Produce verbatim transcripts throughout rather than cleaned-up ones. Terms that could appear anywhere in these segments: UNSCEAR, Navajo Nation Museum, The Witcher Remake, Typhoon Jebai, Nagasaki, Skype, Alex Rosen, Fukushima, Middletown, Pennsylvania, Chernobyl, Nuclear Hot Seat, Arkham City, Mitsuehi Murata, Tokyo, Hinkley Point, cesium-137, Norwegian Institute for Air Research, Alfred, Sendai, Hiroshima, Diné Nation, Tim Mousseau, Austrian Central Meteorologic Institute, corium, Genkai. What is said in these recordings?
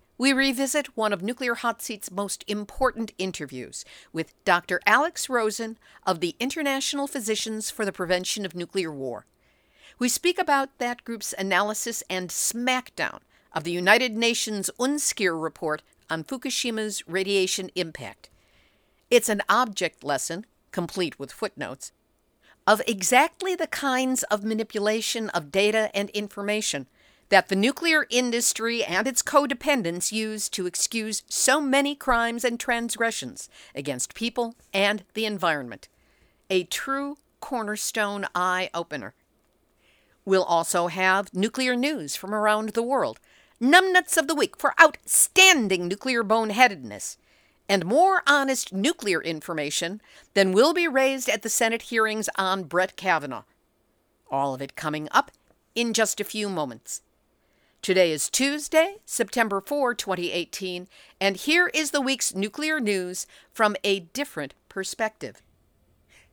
we revisit one of Nuclear Hot Seat's most important interviews with Doctor Alex Rosen of the International Physicians for the Prevention of Nuclear War. We speak about that group's analysis and smackdown of the United Nations UNSCEAR report on Fukushima's radiation impact. It's an object lesson, complete with footnotes, of exactly the kinds of manipulation of data and information that the nuclear industry and its codependents use to excuse so many crimes and transgressions against people and the environment. A true cornerstone eye-opener. We'll also have nuclear news from around the world, numbnuts of the week for outstanding nuclear boneheadedness, and more honest nuclear information than will be raised at the Senate hearings on Brett Kavanaugh. All of it coming up in just a few moments. Today is Tuesday, September fourth, twenty eighteen, and here is the week's nuclear news from a different perspective.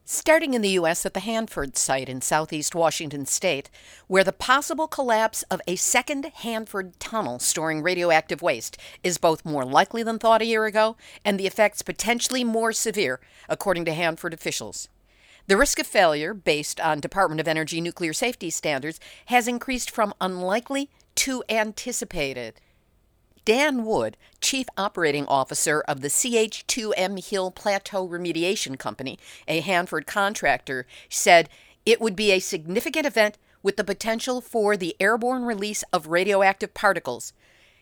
Starting in the U S at the Hanford site in southeast Washington state, where the possible collapse of a second Hanford tunnel storing radioactive waste is both more likely than thought a year ago, and the effects potentially more severe, according to Hanford officials. The risk of failure, based on Department of Energy nuclear safety standards, has increased from unlikely to anticipated. Dan Wood, Chief Operating Officer of the C H two M Hill Plateau Remediation Company, a Hanford contractor, said it would be a significant event with the potential for the airborne release of radioactive particles.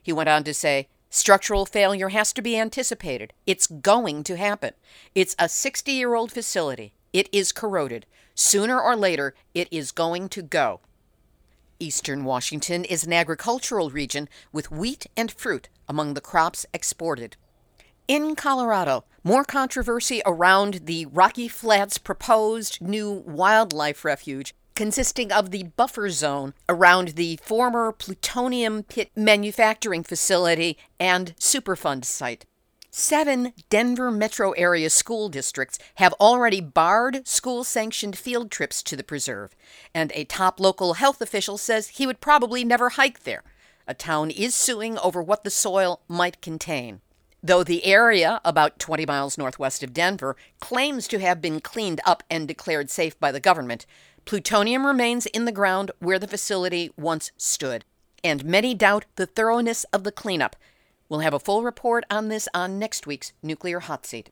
He went on to say, structural failure has to be anticipated. It's going to happen. It's a sixty-year-old facility. It is corroded. Sooner or later, it is going to go. Eastern Washington is an agricultural region with wheat and fruit among the crops exported. In Colorado, more controversy around the Rocky Flats proposed new wildlife refuge consisting of the buffer zone around the former plutonium pit manufacturing facility and Superfund site. Seven Denver metro area school districts have already barred school-sanctioned field trips to the preserve, and a top local health official says he would probably never hike there. A town is suing over what the soil might contain. Though the area, about twenty miles northwest of Denver, claims to have been cleaned up and declared safe by the government, plutonium remains in the ground where the facility once stood, and many doubt the thoroughness of the cleanup, We'll have a full report on this on next week's Nuclear Hot Seat.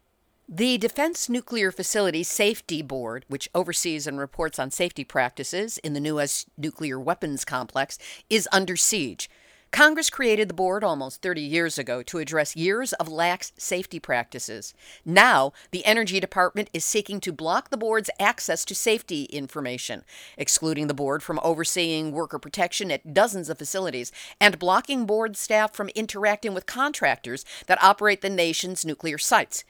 The Defense Nuclear Facilities Safety Board, which oversees and reports on safety practices in the U S nuclear weapons complex, is under siege. Congress created the board almost thirty years ago to address years of lax safety practices. Now, the Energy Department is seeking to block the board's access to safety information, excluding the board from overseeing worker protection at dozens of facilities, and blocking board staff from interacting with contractors that operate the nation's nuclear sites.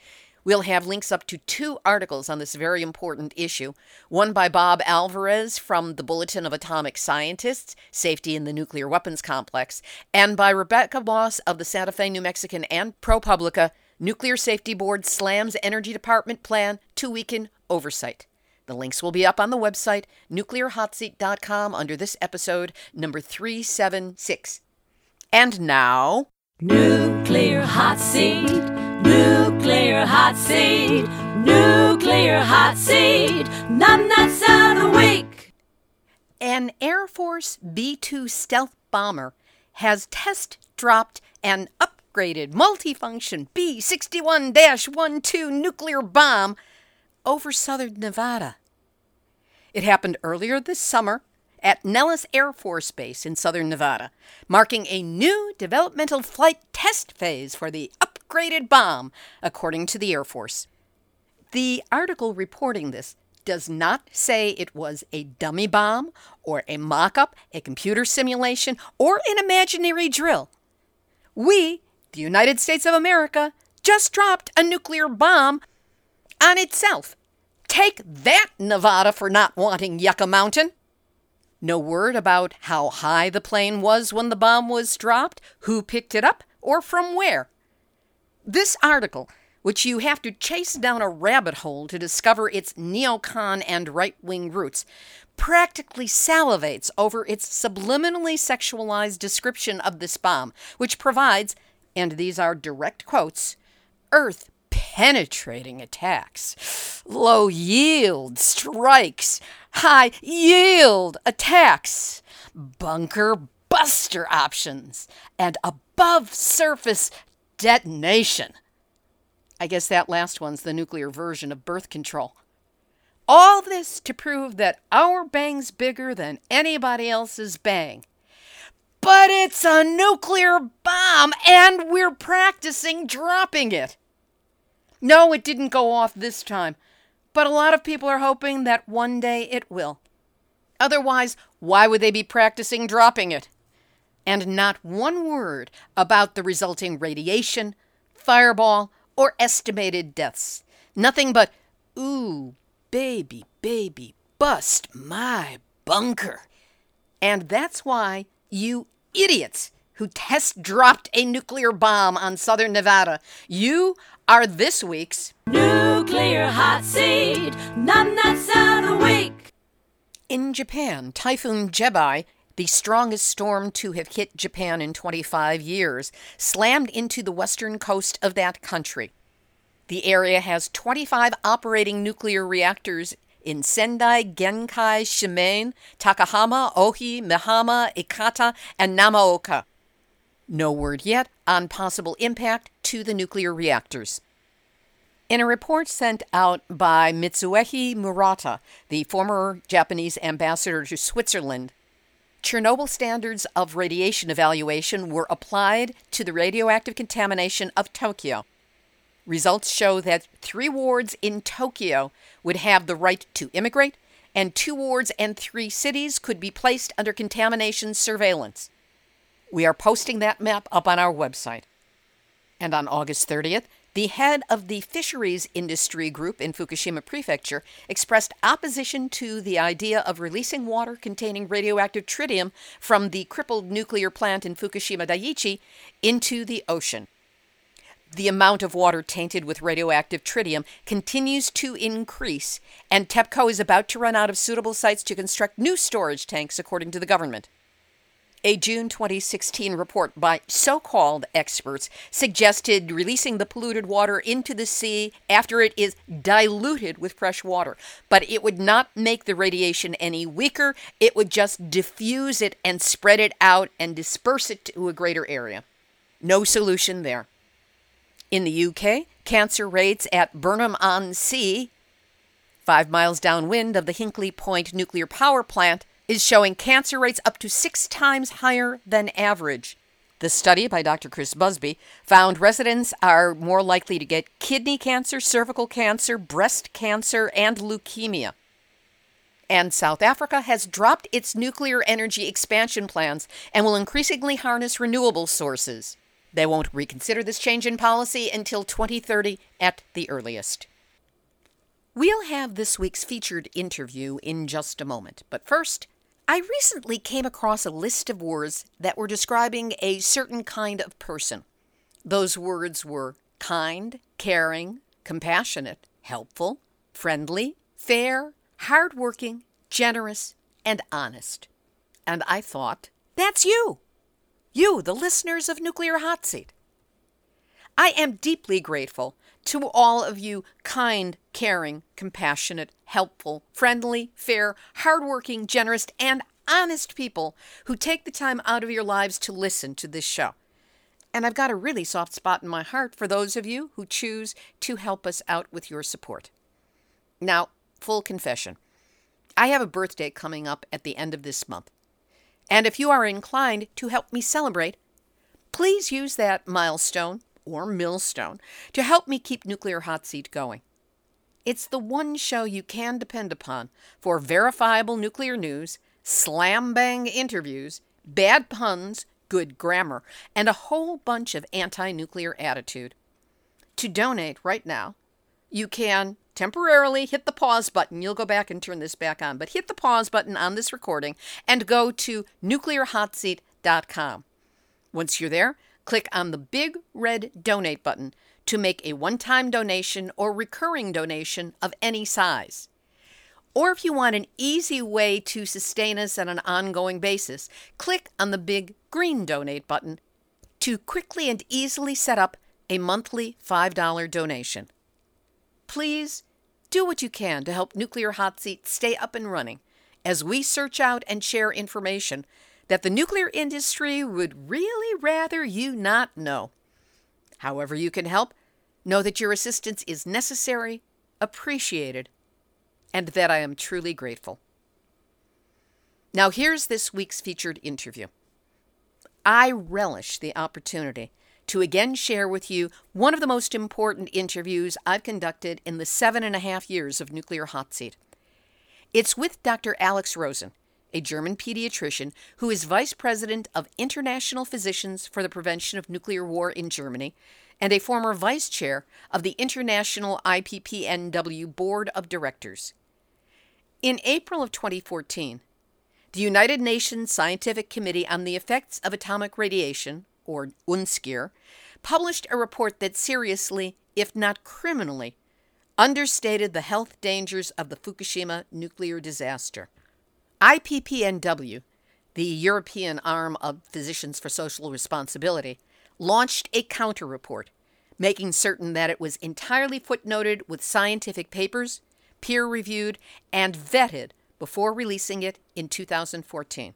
We'll have links up to two articles on this very important issue, one by Bob Alvarez from the Bulletin of Atomic Scientists, Safety in the Nuclear Weapons Complex, and by Rebecca Moss of the Santa Fe, New Mexican, and ProPublica, Nuclear Safety Board Slams Energy Department Plan to Weaken Oversight. The links will be up on the website, nuclear hot seat dot com, under this episode, number three seventy-six. And now... Nuclear Hot Seat, Nuclear Hot Seat, Nuclear Hot Seat, none that's out of the week. An Air Force B two stealth bomber has test-dropped an upgraded multifunction B sixty-one twelve nuclear bomb over southern Nevada. It happened earlier this summer at Nellis Air Force Base in southern Nevada, marking a new developmental flight test phase for the upgraded bomb, according to the Air Force. The article reporting this does not say it was a dummy bomb or a mock-up, a computer simulation, or an imaginary drill. We, the United States of America, just dropped a nuclear bomb on itself. Take that, Nevada, for not wanting Yucca Mountain. No word about how high the plane was when the bomb was dropped, who picked it up, or from where. This article, which you have to chase down a rabbit hole to discover its neocon and right-wing roots, practically salivates over its subliminally sexualized description of this bomb, which provides, and these are direct quotes, earth penetrating attacks, low yield strikes, high yield attacks, bunker buster options, and above surface detonation. I guess that last one's the nuclear version of birth control. All this to prove that our bang's bigger than anybody else's bang. But it's a nuclear bomb, and we're practicing dropping it. No, it didn't go off this time, but a lot of people are hoping that one day it will. Otherwise, why would they be practicing dropping it? And not one word about the resulting radiation, fireball, or estimated deaths. Nothing but, ooh, baby, baby, bust my bunker. And that's why you idiots who test dropped a nuclear bomb on southern Nevada, you are this week's Nuclear Hot Seat, none that's out of the week. In Japan, Typhoon Jebai, the strongest storm to have hit Japan in twenty-five years, slammed into the western coast of that country. The area has twenty-five operating nuclear reactors in Sendai, Genkai, Shimane, Takahama, Ohi, Mihama, Ikata, and Namaoka. No word yet on possible impact to the nuclear reactors. In a report sent out by Mitsuehi Murata, the former Japanese ambassador to Switzerland, Chernobyl standards of radiation evaluation were applied to the radioactive contamination of Tokyo. Results show that three wards in Tokyo would have the right to immigrate, and two wards and three cities could be placed under contamination surveillance. We are posting that map up on our website. And on August thirtieth, the head of the fisheries industry group in Fukushima Prefecture expressed opposition to the idea of releasing water containing radioactive tritium from the crippled nuclear plant in Fukushima Daiichi into the ocean. The amount of water tainted with radioactive tritium continues to increase, and TEPCO is about to run out of suitable sites to construct new storage tanks, according to the government. A June twenty sixteen report by so-called experts suggested releasing the polluted water into the sea after it is diluted with fresh water, but it would not make the radiation any weaker. It would just diffuse it and spread it out and disperse it to a greater area. No solution there. In the U K, cancer rates at Burnham-on-Sea, five miles downwind of the Hinkley Point nuclear power plant, is showing cancer rates up to six times higher than average. The study by Doctor Chris Busby found residents are more likely to get kidney cancer, cervical cancer, breast cancer, and leukemia. And South Africa has dropped its nuclear energy expansion plans and will increasingly harness renewable sources. They won't reconsider this change in policy until twenty thirty at the earliest. We'll have this week's featured interview in just a moment, but first, I recently came across a list of words that were describing a certain kind of person. Those words were kind, caring, compassionate, helpful, friendly, fair, hardworking, generous, and honest. And I thought, that's you! You, the listeners of Nuclear Hot Seat. I am deeply grateful to all of you kind, caring, compassionate, helpful, friendly, fair, hardworking, generous, and honest people who take the time out of your lives to listen to this show. And I've got a really soft spot in my heart for those of you who choose to help us out with your support. Now, full confession. I have a birthday coming up at the end of this month. And if you are inclined to help me celebrate, please use that milestone or millstone to help me keep Nuclear Hot Seat going. It's the one show you can depend upon for verifiable nuclear news, slam-bang interviews, bad puns, good grammar, and a whole bunch of anti-nuclear attitude. To donate right now, you can temporarily hit the pause button. You'll go back and turn this back on, but hit the pause button on this recording and go to nuclear hot seat dot com. Once you're there, click on the big red donate button to make a one-time donation or recurring donation of any size. Or if you want an easy way to sustain us on an ongoing basis, click on the big green donate button to quickly and easily set up a monthly five dollars donation. Please do what you can to help Nuclear Hot Seat stay up and running as we search out and share information that the nuclear industry would really rather you not know. However you can help, know that your assistance is necessary, appreciated, and that I am truly grateful. Now here's this week's featured interview. I relish the opportunity to again share with you one of the most important interviews I've conducted in the seven and a half years of Nuclear Hot Seat. It's with Doctor Alex Rosen, a German pediatrician who is vice president of International Physicians for the Prevention of Nuclear War in Germany and a former vice chair of the International I P P N W Board of Directors. In April of twenty fourteen, the United Nations Scientific Committee on the Effects of Atomic Radiation, or UNSCEAR, published a report that seriously, if not criminally, understated the health dangers of the Fukushima nuclear disaster. I P P N W, the European arm of Physicians for Social Responsibility, launched a counter-report, making certain that it was entirely footnoted with scientific papers, peer-reviewed, and vetted before releasing it in two thousand fourteen.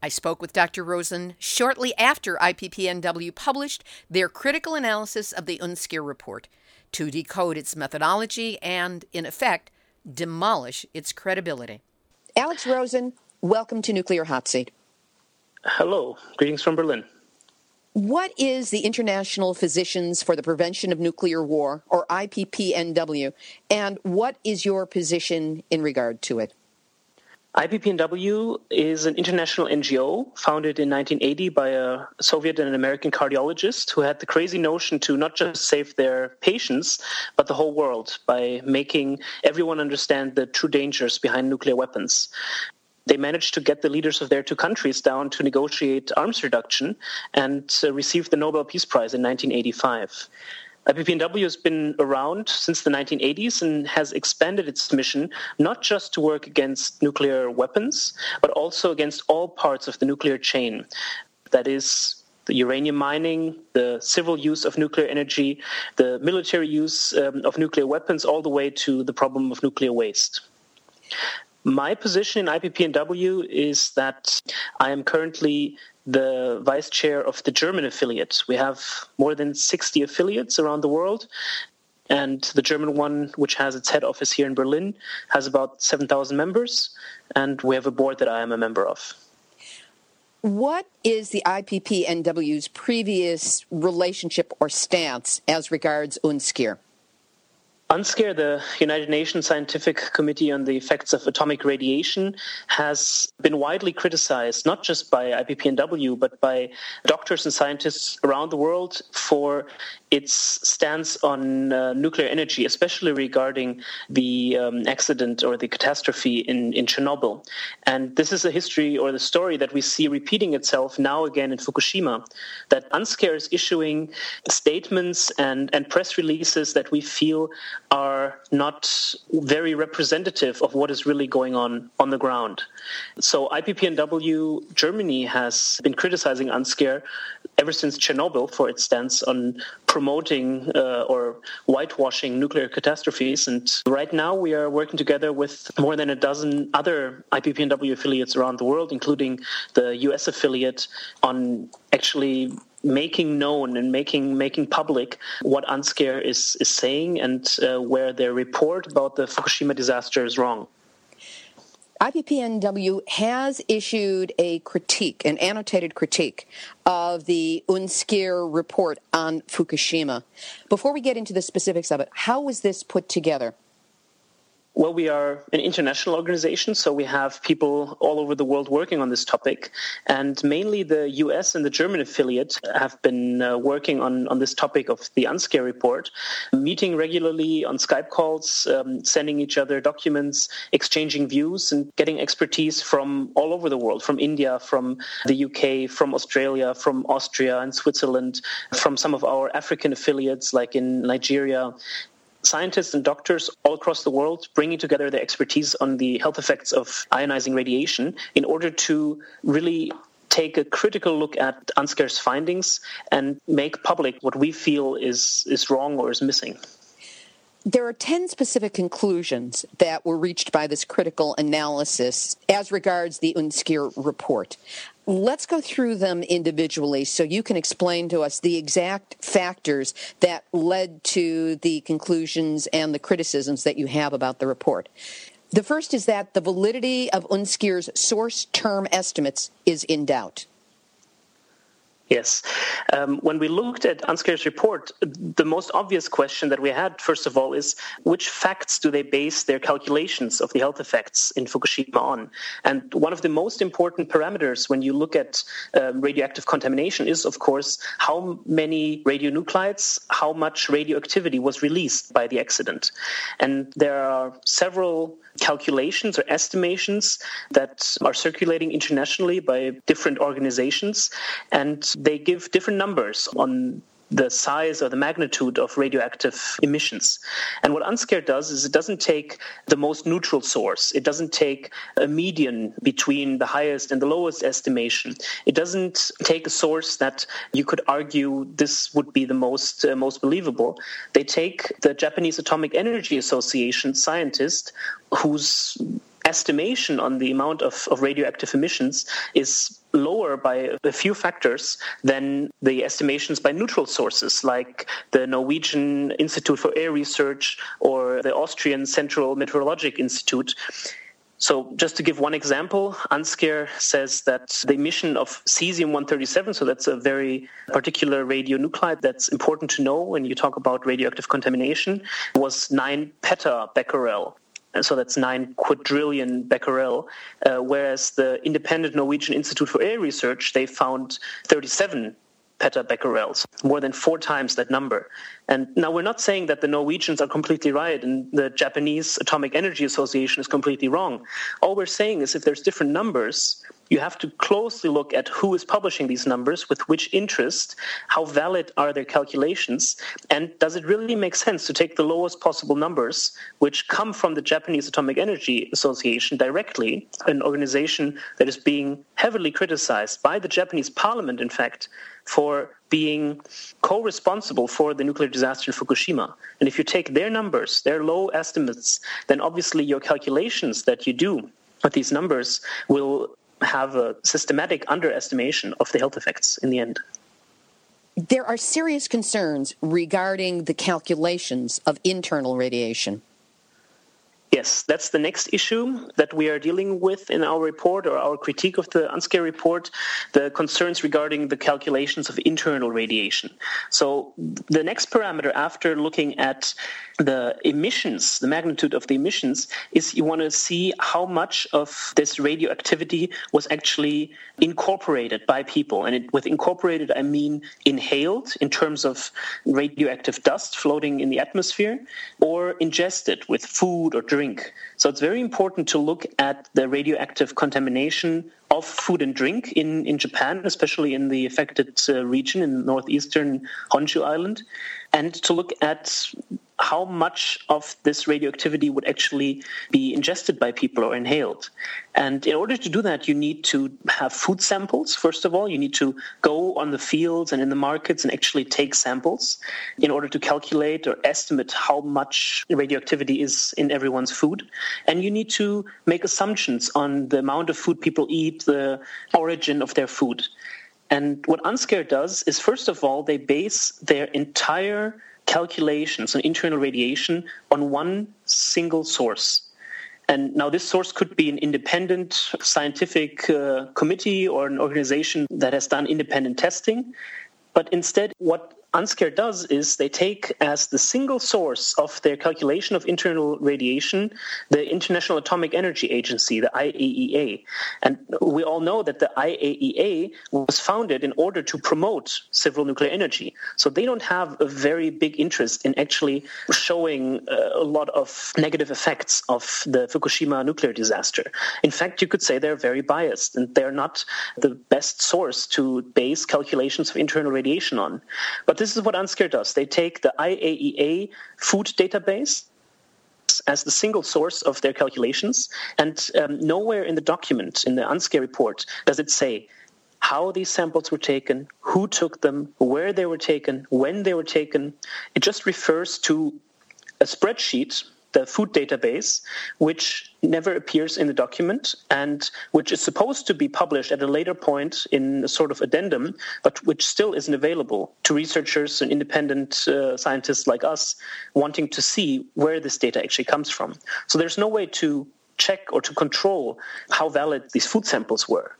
I spoke with Doctor Rosen shortly after I P P N W published their critical analysis of the UNSCEAR report to decode its methodology and, in effect, demolish its credibility. Alex Rosen, welcome to Nuclear Hot Seat. Hello. Greetings from Berlin. What is the International Physicians for the Prevention of Nuclear War, or I P P N W, and what is your position in regard to it? I P P N W is an international N G O founded in nineteen eighty by a Soviet and an American cardiologist who had the crazy notion to not just save their patients, but the whole world by making everyone understand the true dangers behind nuclear weapons. They managed to get the leaders of their two countries down to negotiate arms reduction and received the Nobel Peace Prize in nineteen eighty-five. I P P N W has been around since the nineteen eighties and has expanded its mission not just to work against nuclear weapons, but also against all parts of the nuclear chain. That is, the uranium mining, the civil use of nuclear energy, the military use um, of nuclear weapons, all the way to the problem of nuclear waste. My position in I P P N W is that I am currently the vice chair of the German affiliate. We have more than sixty affiliates around the world, and the German one, which has its head office here in Berlin, has about seven thousand members, and we have a board that I am a member of. What is the I P P N W's previous relationship or stance as regards UNSCEAR? UNSCEAR, the United Nations Scientific Committee on the Effects of Atomic Radiation, has been widely criticized, not just by I P P N W, but by doctors and scientists around the world for its stance on uh, nuclear energy, especially regarding the um, accident or the catastrophe in, in Chernobyl. And this is a history or the story that we see repeating itself now again in Fukushima, that UNSCEAR is issuing statements and, and press releases that we feel are not very representative of what is really going on on the ground. So I P P N W Germany has been criticizing UNSCEAR ever since Chernobyl for its stance on promoting uh, or whitewashing nuclear catastrophes. And right now we are working together with more than a dozen other I P P N W affiliates around the world, including the U S affiliate, on actually making known and making making public what UNSCEAR is, is saying and uh, where their report about the Fukushima disaster is wrong. I P P N W has issued a critique, an annotated critique of the UNSCEAR report on Fukushima. Before we get into the specifics of it, how was this put together? Well, we are an international organization, so we have people all over the world working on this topic. And mainly the U S and the German affiliate have been uh, working on, on this topic of the UNSCEAR report, meeting regularly on Skype calls, um, sending each other documents, exchanging views, and getting expertise from all over the world, from India, from the U K, from Australia, from Austria and Switzerland, from some of our African affiliates like in Nigeria. Scientists and doctors all across the world bringing together their expertise on the health effects of ionizing radiation in order to really take a critical look at UNSCEAR's findings and make public what we feel is, is wrong or is missing. There are ten specific conclusions that were reached by this critical analysis as regards the UNSCEAR report. Let's go through them individually so you can explain to us the exact factors that led to the conclusions and the criticisms that you have about the report. The first is that the validity of UNSCEAR's source term estimates is in doubt. Yes. Um, when we looked at UNSCEAR's report, the most obvious question that we had, first of all, is which facts do they base their calculations of the health effects in Fukushima on? And one of the most important parameters when you look at uh, radioactive contamination is, of course, how many radionuclides, how much radioactivity was released by the accident. And there are several calculations or estimations that are circulating internationally by different organizations, and they give different numbers on the size or the magnitude of radioactive emissions. And what UNSCEAR does is it doesn't take the most neutral source. It doesn't take a median between the highest and the lowest estimation. It doesn't take a source that you could argue this would be the most uh, most believable. They take the Japanese Atomic Energy Association scientist whose estimation on the amount of, of radioactive emissions is lower by a few factors than the estimations by neutral sources like the Norwegian Institute for Air Research or the Austrian Central Meteorologic Institute. So just to give one example, UNSCEAR says that the emission of cesium one thirty-seven, so that's a very particular radionuclide that's important to know when you talk about radioactive contamination, was nine petabecquerel. So that's nine quadrillion becquerel, uh, whereas the independent Norwegian Institute for Air Research, they found thirty-seven petabecquerels, more than four times that number. And now we're not saying that the Norwegians are completely right and the Japanese Atomic Energy Association is completely wrong. All we're saying is if there's different numbers, you have to closely look at who is publishing these numbers, with which interest, how valid are their calculations, and does it really make sense to take the lowest possible numbers, which come from the Japanese Atomic Energy Association directly, an organization that is being heavily criticized by the Japanese parliament, in fact, for being co-responsible for the nuclear disaster in Fukushima. And if you take their numbers, their low estimates, then obviously your calculations that you do with these numbers will have a systematic underestimation of the health effects in the end. There are serious concerns regarding the calculations of internal radiation. Yes, that's the next issue that we are dealing with in our report, or our critique of the UNSCEAR report, the concerns regarding the calculations of internal radiation. So the next parameter after looking at the emissions, the magnitude of the emissions, is you want to see how much of this radioactivity was actually incorporated by people. And it, with incorporated, I mean inhaled in terms of radioactive dust floating in the atmosphere, or ingested with food or drink. Drink. So it's very important to look at the radioactive contamination of food and drink in, in Japan, especially in the affected uh, region in northeastern Honshu Island, and to look at how much of this radioactivity would actually be ingested by people or inhaled. And in order to do that, you need to have food samples, first of all. You need to go on the fields and in the markets and actually take samples in order to calculate or estimate how much radioactivity is in everyone's food. And you need to make assumptions on the amount of food people eat, the origin of their food. And what UNSCEAR does is, first of all, they base their entire calculations on internal radiation on one single source. And now this source could be an independent scientific uh, committee or an organization that has done independent testing. But instead, what UNSCEAR does is they take as the single source of their calculation of internal radiation the International Atomic Energy Agency, the I A E A. And we all know that the I A E A was founded in order to promote civil nuclear energy. So they don't have a very big interest in actually showing a lot of negative effects of the Fukushima nuclear disaster. In fact, you could say they're very biased, and they're not the best source to base calculations of internal radiation on. But this This is what UNSCEAR does. They take the I A E A food database as the single source of their calculations, and um, nowhere in the document, in the UNSCEAR report, does it say how these samples were taken, who took them, where they were taken, when they were taken. It just refers to a spreadsheet, the food database, which never appears in the document and which is supposed to be published at a later point in a sort of addendum, but which still isn't available to researchers and independent uh, scientists like us wanting to see where this data actually comes from. So there's no way to check or to control how valid these food samples were.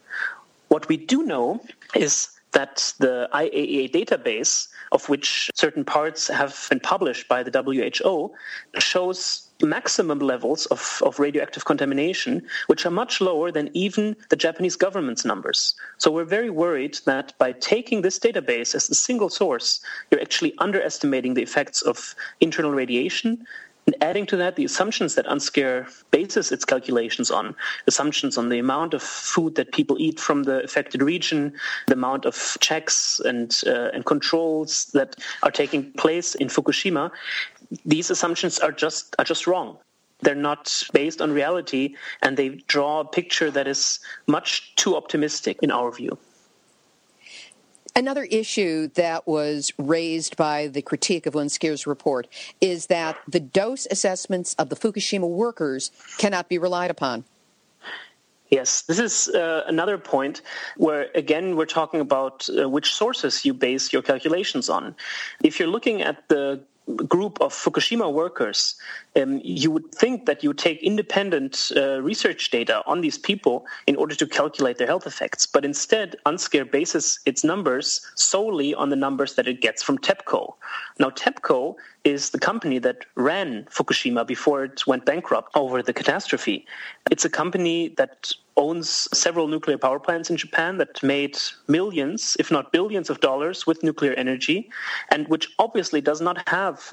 What we do know is that the I A E A database, of which certain parts have been published by the W H O, shows maximum levels of, of radioactive contamination, which are much lower than even the Japanese government's numbers. So we're very worried that by taking this database as the single source, you're actually underestimating the effects of internal radiation. And adding to that, the assumptions that UNSCEAR bases its calculations on, assumptions on the amount of food that people eat from the affected region, the amount of checks and uh, and controls that are taking place in Fukushima, these assumptions are just are just wrong. They're not based on reality, and they draw a picture that is much too optimistic in our view. Another issue that was raised by the critique of UNSCEAR's report is that the dose assessments of the Fukushima workers cannot be relied upon. Yes, this is uh, another point where, again, we're talking about uh, which sources you base your calculations on. If you're looking at the group of Fukushima workers, um, you would think that you take independent uh, research data on these people in order to calculate their health effects. But instead, UNSCEAR bases its numbers solely on the numbers that it gets from TEPCO. Now, TEPCO is the company that ran Fukushima before it went bankrupt over the catastrophe. It's a company that owns several nuclear power plants in Japan that made millions, if not billions of dollars with nuclear energy, and which obviously does not have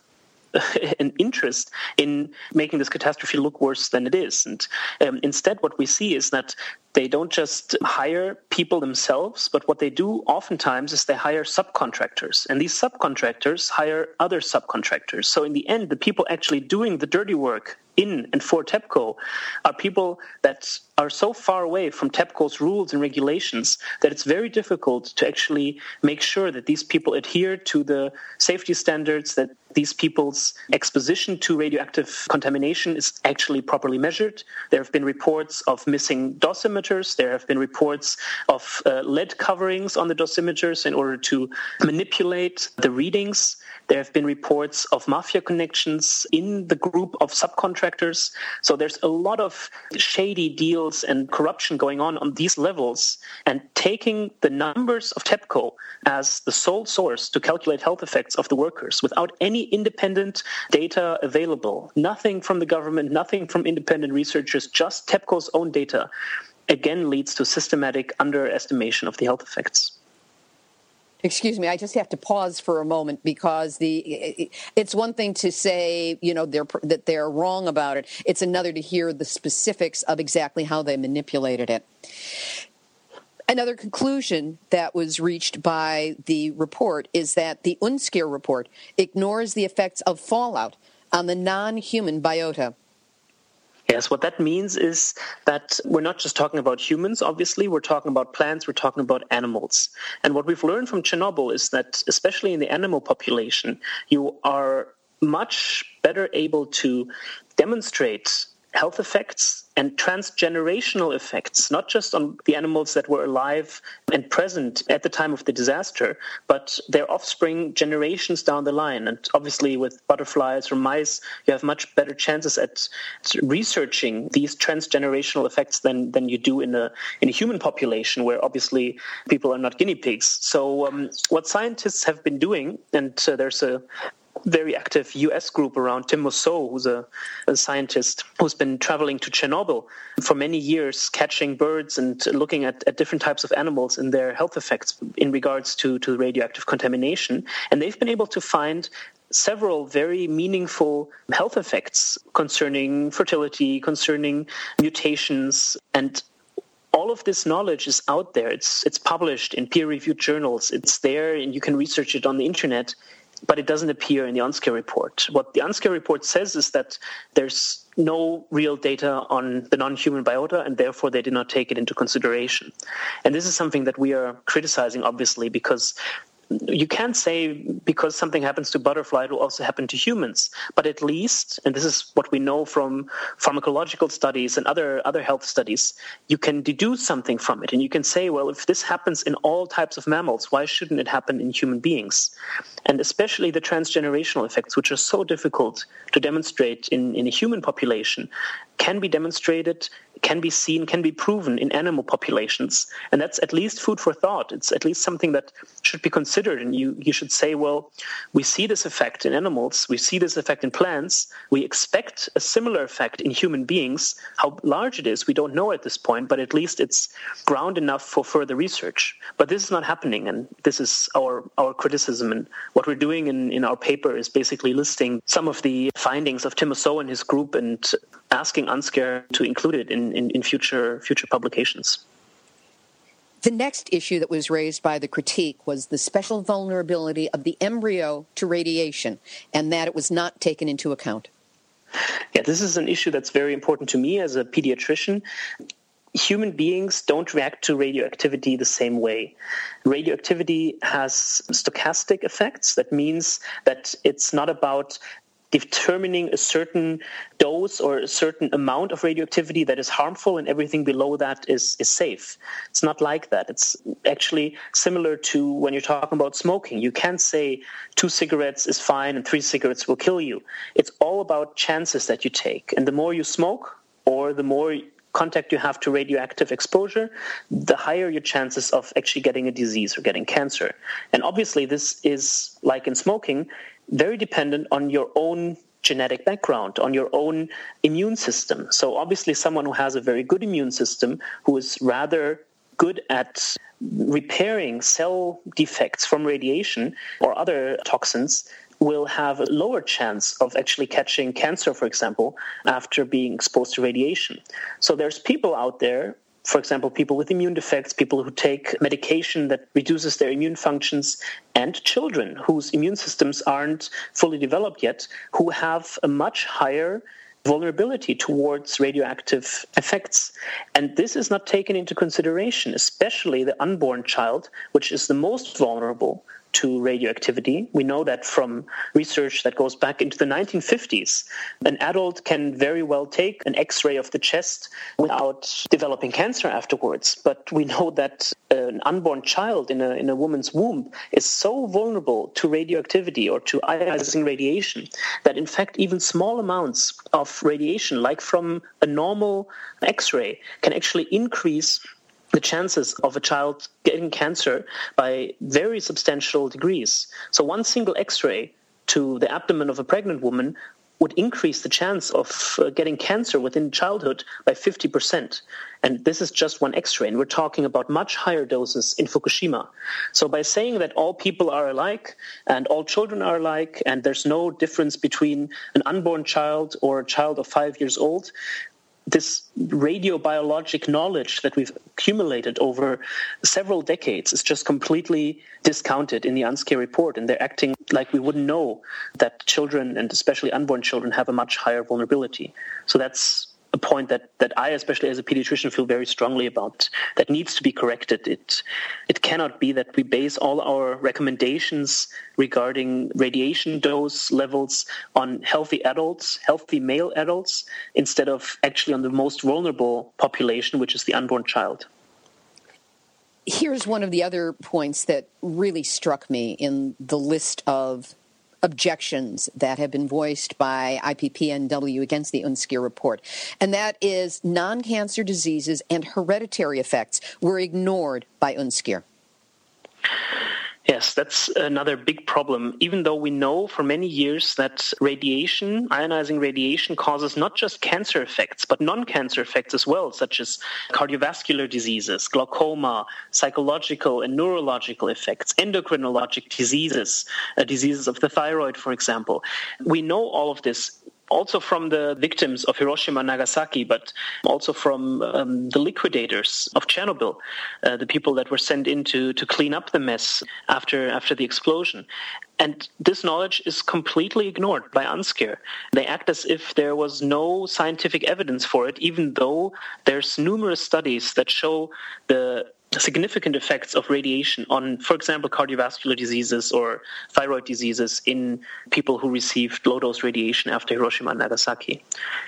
an interest in making this catastrophe look worse than it is. And um, instead, what we see is that they don't just hire people themselves, but what they do oftentimes is they hire subcontractors. And these subcontractors hire other subcontractors. So in the end, the people actually doing the dirty work in and for TEPCO are people that are so far away from TEPCO's rules and regulations that it's very difficult to actually make sure that these people adhere to the safety standards, that these people's exposition to radioactive contamination is actually properly measured. There have been reports of missing dosimeters dosimeters. There have been reports of uh, lead coverings on the dosimeters in order to manipulate the readings. There have been reports of mafia connections in the group of subcontractors. So there's a lot of shady deals and corruption going on on these levels. And taking the numbers of TEPCO as the sole source to calculate health effects of the workers without any independent data available, nothing from the government, nothing from independent researchers, just TEPCO's own data, again leads to systematic underestimation of the health effects. Excuse me, I just have to pause for a moment because the it's one thing to say, you know, they're, that they're wrong about it. It's another to hear the specifics of exactly how they manipulated it. Another conclusion that was reached by the report is that the UNSCEAR report ignores the effects of fallout on the non-human biota. Yes, what that means is that we're not just talking about humans, obviously. We're talking about plants. We're talking about animals. And what we've learned from Chernobyl is that, especially in the animal population, you are much better able to demonstrate health effects and transgenerational effects, not just on the animals that were alive and present at the time of the disaster, but their offspring generations down the line. And obviously with butterflies or mice, you have much better chances at researching these transgenerational effects than, than you do in a, in a human population where obviously people are not guinea pigs. So um, what scientists have been doing, and uh, there's a very active U S group around Tim Mousseau, who's a, a scientist who's been traveling to Chernobyl for many years, catching birds and looking at, at different types of animals and their health effects in regards to, to radioactive contamination. And they've been able to find several very meaningful health effects concerning fertility, concerning mutations, and all of this knowledge is out there. It's, it's published in peer-reviewed journals. It's there, and you can research it on the internet. But it doesn't appear in the UNSCEAR report. What the UNSCEAR report says is that there's no real data on the non-human biota, and therefore they did not take it into consideration. And this is something that we are criticizing, obviously, because you can't say because something happens to butterfly, it will also happen to humans. But at least, and this is what we know from pharmacological studies and other, other health studies, you can deduce something from it. And you can say, well, if this happens in all types of mammals, why shouldn't it happen in human beings? And especially the transgenerational effects, which are so difficult to demonstrate in, in a human population, can be demonstrated, can be seen, can be proven in animal populations. And that's at least food for thought. It's at least something that should be considered. And you, you should say, well, we see this effect in animals. We see this effect in plants. We expect a similar effect in human beings. How large it is, we don't know at this point, but at least it's ground enough for further research. But this is not happening. And this is our, our criticism. And what we're doing in, in our paper is basically listing some of the findings of Tim Mousseau and his group and asking UNSCEAR to include it in, in, in future future publications. The next issue that was raised by the critique was the special vulnerability of the embryo to radiation, and that it was not taken into account. Yeah, this is an issue that's very important to me as a pediatrician. Human beings don't react to radioactivity the same way. Radioactivity has stochastic effects. That means that it's not about determining a certain dose or a certain amount of radioactivity that is harmful and everything below that is, is safe. It's not like that. It's actually similar to when you're talking about smoking. You can't say two cigarettes is fine and three cigarettes will kill you. It's all about chances that you take. And the more you smoke or the more contact you have to radioactive exposure, the higher your chances of actually getting a disease or getting cancer. And obviously this is, like in smoking, very dependent on your own genetic background, on your own immune system. So obviously someone who has a very good immune system, who is rather good at repairing cell defects from radiation or other toxins, will have a lower chance of actually catching cancer, for example, after being exposed to radiation. So there's people out there, for example, people with immune defects, people who take medication that reduces their immune functions, and children whose immune systems aren't fully developed yet, who have a much higher vulnerability towards radioactive effects. And this is not taken into consideration, especially the unborn child, which is the most vulnerable to radioactivity. We know that from research that goes back into the nineteen fifties. An adult can very well take an X-ray of the chest without developing cancer afterwards. But we know that an unborn child in a, in a woman's womb is so vulnerable to radioactivity or to ionizing radiation that, in fact, even small amounts of radiation, like from a normal X-ray, can actually increase the chances of a child getting cancer by very substantial degrees. So one single X-ray to the abdomen of a pregnant woman would increase the chance of uh, getting cancer within childhood by fifty percent. And this is just one X-ray. And we're talking about much higher doses in Fukushima. So by saying that all people are alike and all children are alike and there's no difference between an unborn child or a child of five years old, this radiobiologic knowledge that we've accumulated over several decades is just completely discounted in the UNSCEAR report, and they're acting like we wouldn't know that children, and especially unborn children, have a much higher vulnerability. So that's a point that, that I, especially as a pediatrician, feel very strongly about, that needs to be corrected. It it cannot be that we base all our recommendations regarding radiation dose levels on healthy adults, healthy male adults, instead of actually on the most vulnerable population, which is the unborn child. Here's one of the other points that really struck me in the list of objections that have been voiced by I P P N W against the UNSCEAR report, and that is non-cancer diseases and hereditary effects were ignored by UNSCEAR. Yes, that's another big problem, even though we know for many years that radiation, ionizing radiation, causes not just cancer effects, but non-cancer effects as well, such as cardiovascular diseases, glaucoma, psychological and neurological effects, endocrinologic diseases, uh, diseases of the thyroid, for example. We know all of this also from the victims of Hiroshima and Nagasaki, but also from um, the liquidators of Chernobyl, uh, the people that were sent in to, to clean up the mess after after the explosion. And this knowledge is completely ignored by UNSCEAR. They act as if there was no scientific evidence for it, even though there's numerous studies that show the significant effects of radiation on, for example, cardiovascular diseases or thyroid diseases in people who received low-dose radiation after Hiroshima and Nagasaki.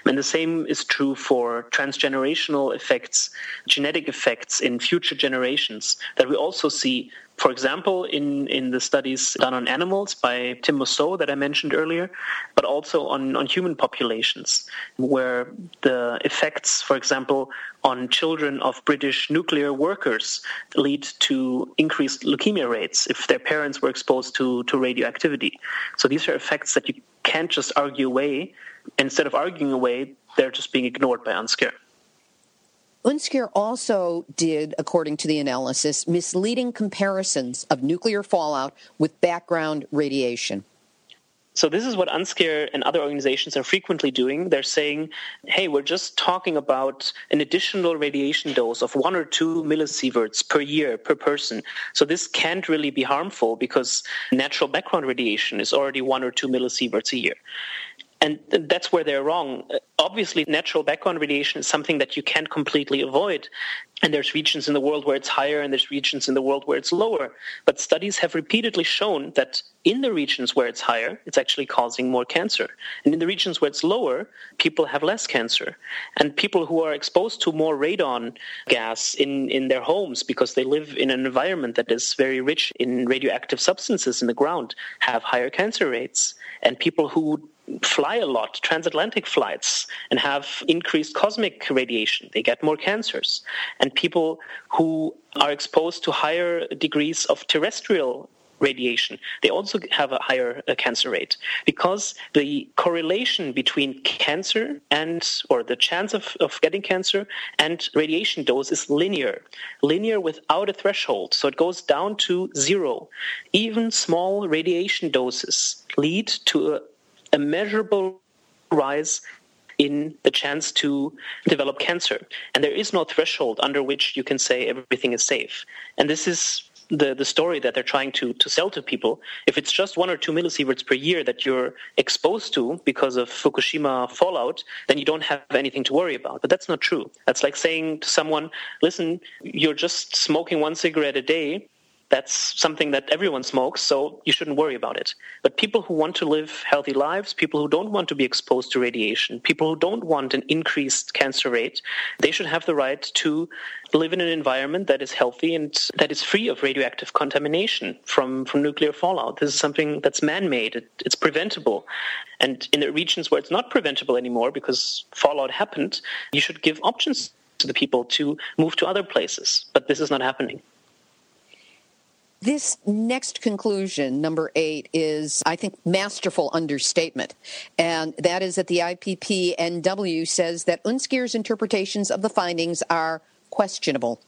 And the same is true for transgenerational effects, genetic effects in future generations that we also see, for example, in, in the studies done on animals by Tim Mousseau that I mentioned earlier, but also on, on human populations, where the effects, for example, on children of British nuclear workers lead to increased leukemia rates if their parents were exposed to, to radioactivity. So these are effects that you can't just argue away. Instead of arguing away, they're just being ignored by UNSCEAR. UNSCEAR also did, according to the analysis, misleading comparisons of nuclear fallout with background radiation. So this is what UNSCEAR and other organizations are frequently doing. They're saying, hey, we're just talking about an additional radiation dose of one or two millisieverts per year per person. So this can't really be harmful because natural background radiation is already one or two millisieverts a year. And that's where they're wrong. Obviously, natural background radiation is something that you can't completely avoid. And there's regions in the world where it's higher and there's regions in the world where it's lower. But studies have repeatedly shown that in the regions where it's higher, it's actually causing more cancer. And in the regions where it's lower, people have less cancer. And people who are exposed to more radon gas in, in their homes because they live in an environment that is very rich in radioactive substances in the ground have higher cancer rates. And people who fly a lot, transatlantic flights, and have increased cosmic radiation, they get more cancers. And people who are exposed to higher degrees of terrestrial radiation, they also have a higher cancer rate, because the correlation between cancer and, or the chance of, of getting cancer and radiation dose is linear, linear without a threshold. So it goes down to zero. Even small radiation doses lead to a a measurable rise in the chance to develop cancer. And there is no threshold under which you can say everything is safe. And this is the, the story that they're trying to, to sell to people. If it's just one or two millisieverts per year that you're exposed to because of Fukushima fallout, then you don't have anything to worry about. But that's not true. That's like saying to someone, listen, you're just smoking one cigarette a day, that's something that everyone smokes, so you shouldn't worry about it. But people who want to live healthy lives, people who don't want to be exposed to radiation, people who don't want an increased cancer rate, they should have the right to live in an environment that is healthy and that is free of radioactive contamination from, from nuclear fallout. This is something that's man-made. It, it's preventable. And in the regions where it's not preventable anymore because fallout happened, you should give options to the people to move to other places. But this is not happening. This next conclusion, number eight, is, I think, masterful understatement. And that is that the I P P N W says that UNSCEAR's interpretations of the findings are questionable.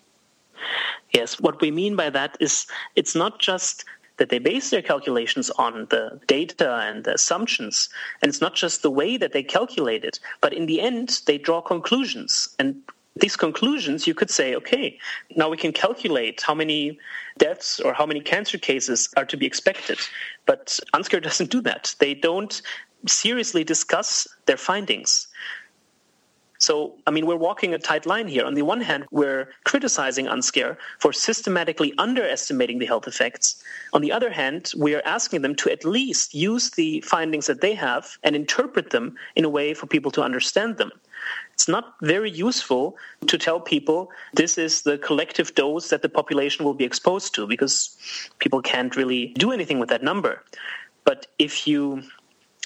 Yes, what we mean by that is it's not just that they base their calculations on the data and the assumptions, and it's not just the way that they calculate it, but in the end, they draw conclusions. And these conclusions, you could say, okay, now we can calculate how many deaths or how many cancer cases are to be expected. But UNSCEAR doesn't do that. They don't seriously discuss their findings. So, I mean, we're walking a tight line here. On the one hand, we're criticizing UNSCEAR for systematically underestimating the health effects. On the other hand, we are asking them to at least use the findings that they have and interpret them in a way for people to understand them. It's not very useful to tell people this is the collective dose that the population will be exposed to, because people can't really do anything with that number. But if you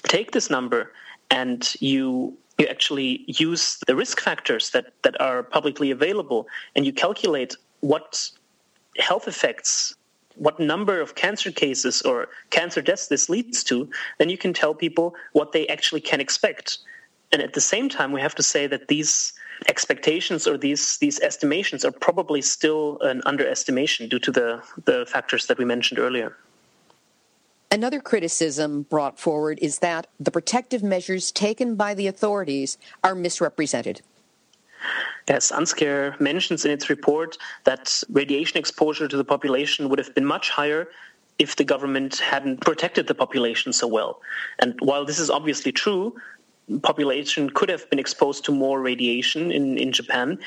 take this number and you you actually use the risk factors that, that are publicly available and you calculate what health effects, what number of cancer cases or cancer deaths this leads to, then you can tell people what they actually can expect. And at the same time, we have to say that these expectations or these these estimations are probably still an underestimation due to the, the factors that we mentioned earlier. Another criticism brought forward is that the protective measures taken by the authorities are misrepresented. As UNSCEAR mentions in its report, that radiation exposure to the population would have been much higher if the government hadn't protected the population so well. And while this is obviously true, population could have been exposed to more radiation in, in Japan.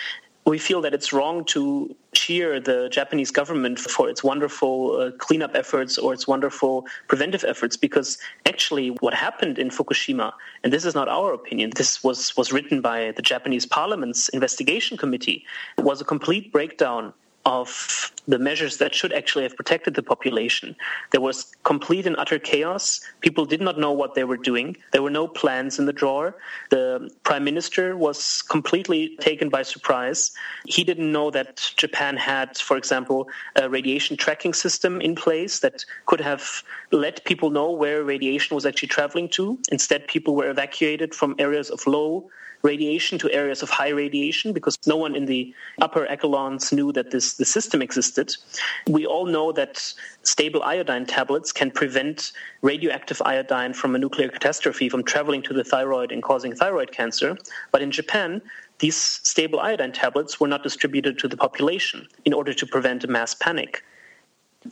We feel that it's wrong to cheer the Japanese government for its wonderful uh, cleanup efforts or its wonderful preventive efforts, because actually what happened in Fukushima, and this is not our opinion, this was, was written by the Japanese Parliament's investigation committee, was a complete breakdown of the measures that should actually have protected the population. There was complete and utter chaos. People did not know what they were doing. There were no plans in the drawer. The prime minister was completely taken by surprise. He didn't know that Japan had, for example, a radiation tracking system in place that could have let people know where radiation was actually traveling to. Instead, people were evacuated from areas of low radiation to areas of high radiation because no one in the upper echelons knew that this the system existed. We all know that stable iodine tablets can prevent radioactive iodine from a nuclear catastrophe from traveling to the thyroid and causing thyroid cancer. But in Japan, these stable iodine tablets were not distributed to the population in order to prevent a mass panic.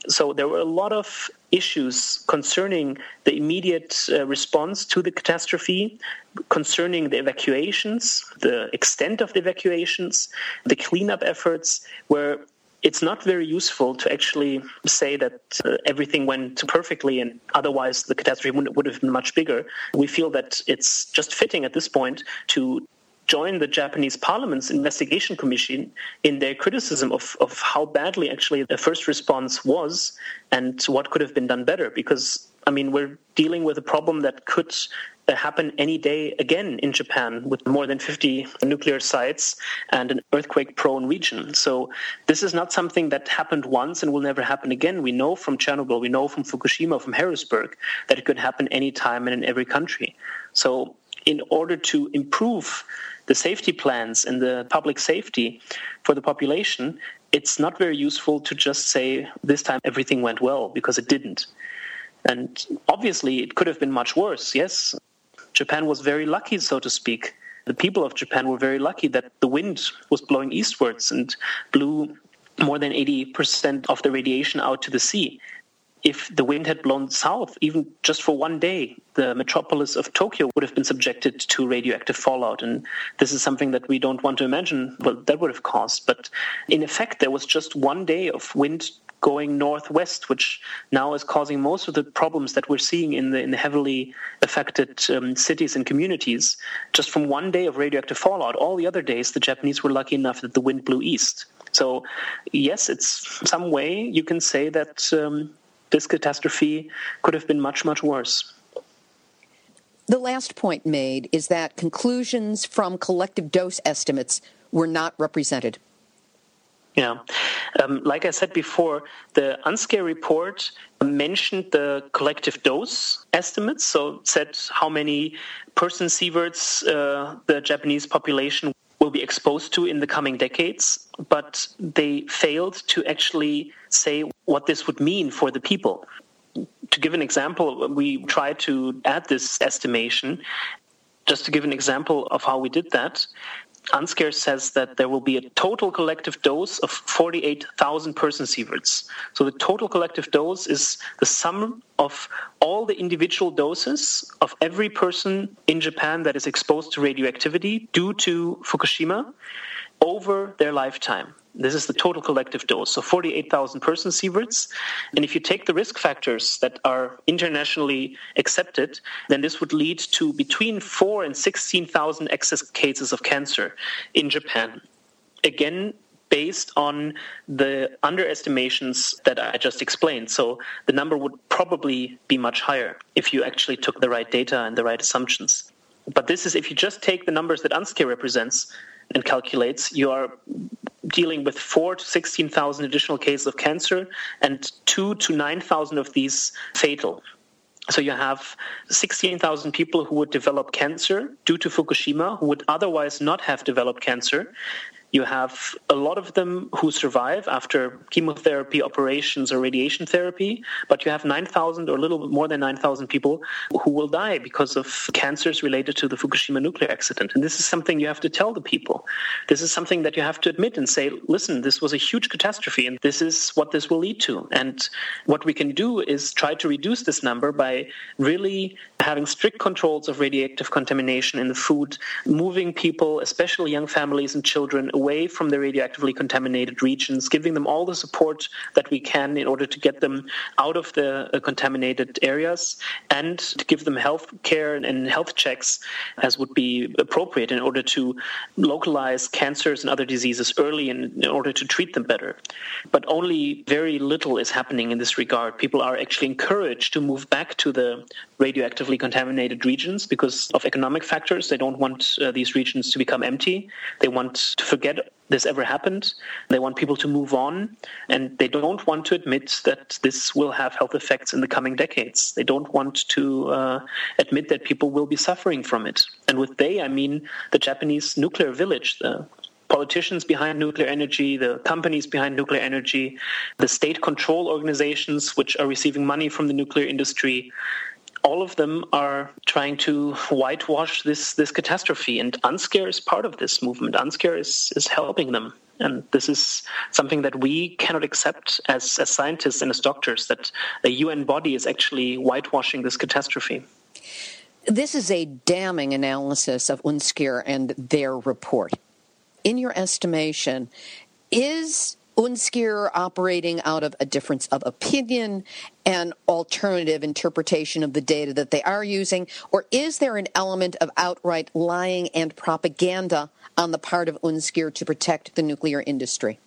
So there were a lot of issues concerning the immediate uh, response to the catastrophe, concerning the evacuations, the extent of the evacuations, the cleanup efforts, where it's not very useful to actually say that uh, everything went perfectly and otherwise the catastrophe would, would have been much bigger. We feel that it's just fitting at this point to join the Japanese Parliament's investigation commission in their criticism of, of how badly actually the first response was and what could have been done better. Because, I mean, we're dealing with a problem that could happen any day again in Japan with more than fifty nuclear sites and an earthquake-prone region. So this is not something that happened once and will never happen again. We know from Chernobyl, we know from Fukushima, from Harrisburg, that it could happen any time and in every country. So in order to improve the safety plans and the public safety for the population, it's not very useful to just say this time everything went well, because it didn't. And obviously it could have been much worse, yes. Japan was very lucky, so to speak. The people of Japan were very lucky that the wind was blowing eastwards and blew more than eighty percent of the radiation out to the sea. If the wind had blown south, even just for one day, the metropolis of Tokyo would have been subjected to radioactive fallout. And this is something that we don't want to imagine what that would have caused. But in effect, there was just one day of wind going northwest, which now is causing most of the problems that we're seeing in the, in the heavily affected um, cities and communities. Just from one day of radioactive fallout, all the other days the Japanese were lucky enough that the wind blew east. So yes, it's some way you can say that um, this catastrophe could have been much, much worse. The last point made is that conclusions from collective dose estimates were not represented. Yeah. Um, like I said before, the UNSCEAR report mentioned the collective dose estimates, so it said how many person-sieverts uh, the Japanese population will be exposed to in the coming decades, but they failed to actually say what this would mean for the people. To give an example, we tried to add this estimation. Just to give an example of how we did that, UNSCEAR says that there will be a total collective dose of forty-eight thousand person-sieverts. So the total collective dose is the sum of all the individual doses of every person in Japan that is exposed to radioactivity due to Fukushima over their lifetime. This is the total collective dose, so forty-eight thousand person-sieverts. And if you take the risk factors that are internationally accepted, then this would lead to between four thousand and sixteen thousand excess cases of cancer in Japan. Again, based on the underestimations that I just explained. So the number would probably be much higher if you actually took the right data and the right assumptions. But this is if you just take the numbers that UNSCEAR represents and calculates, you are dealing with four thousand to sixteen thousand additional cases of cancer and two thousand to nine thousand of these fatal. So you have sixteen thousand people who would develop cancer due to Fukushima who would otherwise not have developed cancer. You have a lot of them who survive after chemotherapy operations or radiation therapy, but you have nine thousand or a little bit more than nine thousand people who will die because of cancers related to the Fukushima nuclear accident. And this is something you have to tell the people. This is something that you have to admit and say, listen, this was a huge catastrophe and this is what this will lead to. And what we can do is try to reduce this number by really having strict controls of radioactive contamination in the food, moving people, especially young families and children, away from the radioactively contaminated regions, giving them all the support that we can in order to get them out of the contaminated areas and to give them health care and health checks as would be appropriate in order to localize cancers and other diseases early and in order to treat them better. But only very little is happening in this regard. People are actually encouraged to move back to the radioactively contaminated regions because of economic factors. They don't want uh, these regions to become empty. They want to forget this ever happened. They want people to move on, and they don't want to admit that this will have health effects in the coming decades. They don't want to uh, admit that people will be suffering from it. And with they, I mean the Japanese nuclear village, the politicians behind nuclear energy, the companies behind nuclear energy, the state control organizations which are receiving money from the nuclear industry. All of them are trying to whitewash this, this catastrophe, and UNSCEAR is part of this movement. UNSCEAR is, is helping them, and this is something that we cannot accept as, as scientists and as doctors, that a U N body is actually whitewashing this catastrophe. This is a damning analysis of UNSCEAR and their report. In your estimation, is UNSCEAR operating out of a difference of opinion and alternative interpretation of the data that they are using, or is there an element of outright lying and propaganda on the part of UNSCEAR to protect the nuclear industry?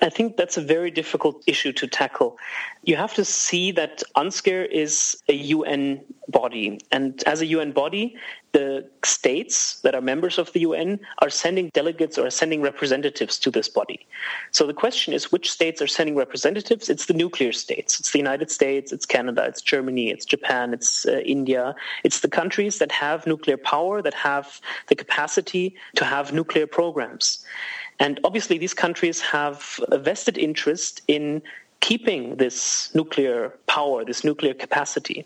I think that's a very difficult issue to tackle. You have to see that UNSCEAR is a U N body. And as a U N body, the states that are members of the U N are sending delegates or sending representatives to this body. So the question is, which states are sending representatives? It's the nuclear states. It's the United States, it's Canada, it's Germany, it's Japan, it's uh, India. It's the countries that have nuclear power, that have the capacity to have nuclear programs. And obviously, these countries have a vested interest in keeping this nuclear power, this nuclear capacity.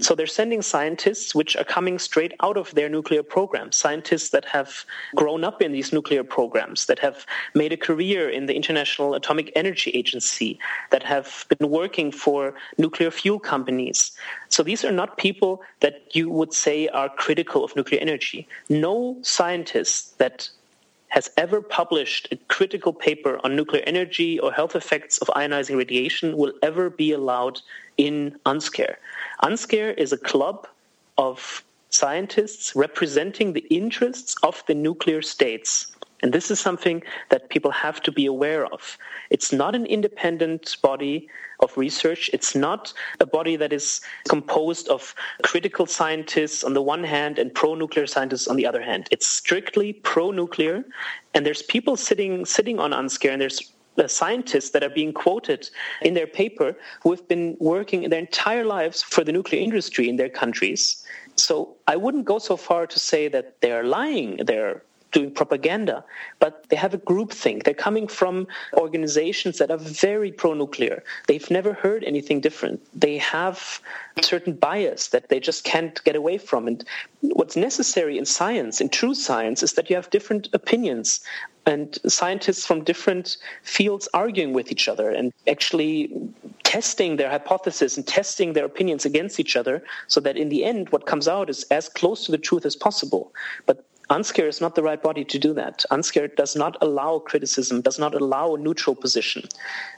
So they're sending scientists which are coming straight out of their nuclear programs, scientists that have grown up in these nuclear programs, that have made a career in the International Atomic Energy Agency, that have been working for nuclear fuel companies. So these are not people that you would say are critical of nuclear energy. No scientist that has ever published a critical paper on nuclear energy or health effects of ionizing radiation will ever be allowed in UNSCEAR. UNSCEAR is a club of scientists representing the interests of the nuclear states. And this is something that people have to be aware of. It's not an independent body of research. It's not a body that is composed of critical scientists on the one hand and pro-nuclear scientists on the other hand. It's strictly pro-nuclear. And there's people sitting sitting on UNSCEAR, and there's scientists that are being quoted in their paper who have been working their entire lives for the nuclear industry in their countries. So I wouldn't go so far to say that they're lying. They're doing propaganda, but they have a groupthink. They're coming from organizations that are very pro-nuclear. They've never heard anything different. They have a certain bias that they just can't get away from. And what's necessary in science, in true science, is that you have different opinions and scientists from different fields arguing with each other and actually testing their hypothesis and testing their opinions against each other so that in the end what comes out is as close to the truth as possible. But UNSCEAR is not the right body to do that. UNSCEAR does not allow criticism, does not allow a neutral position.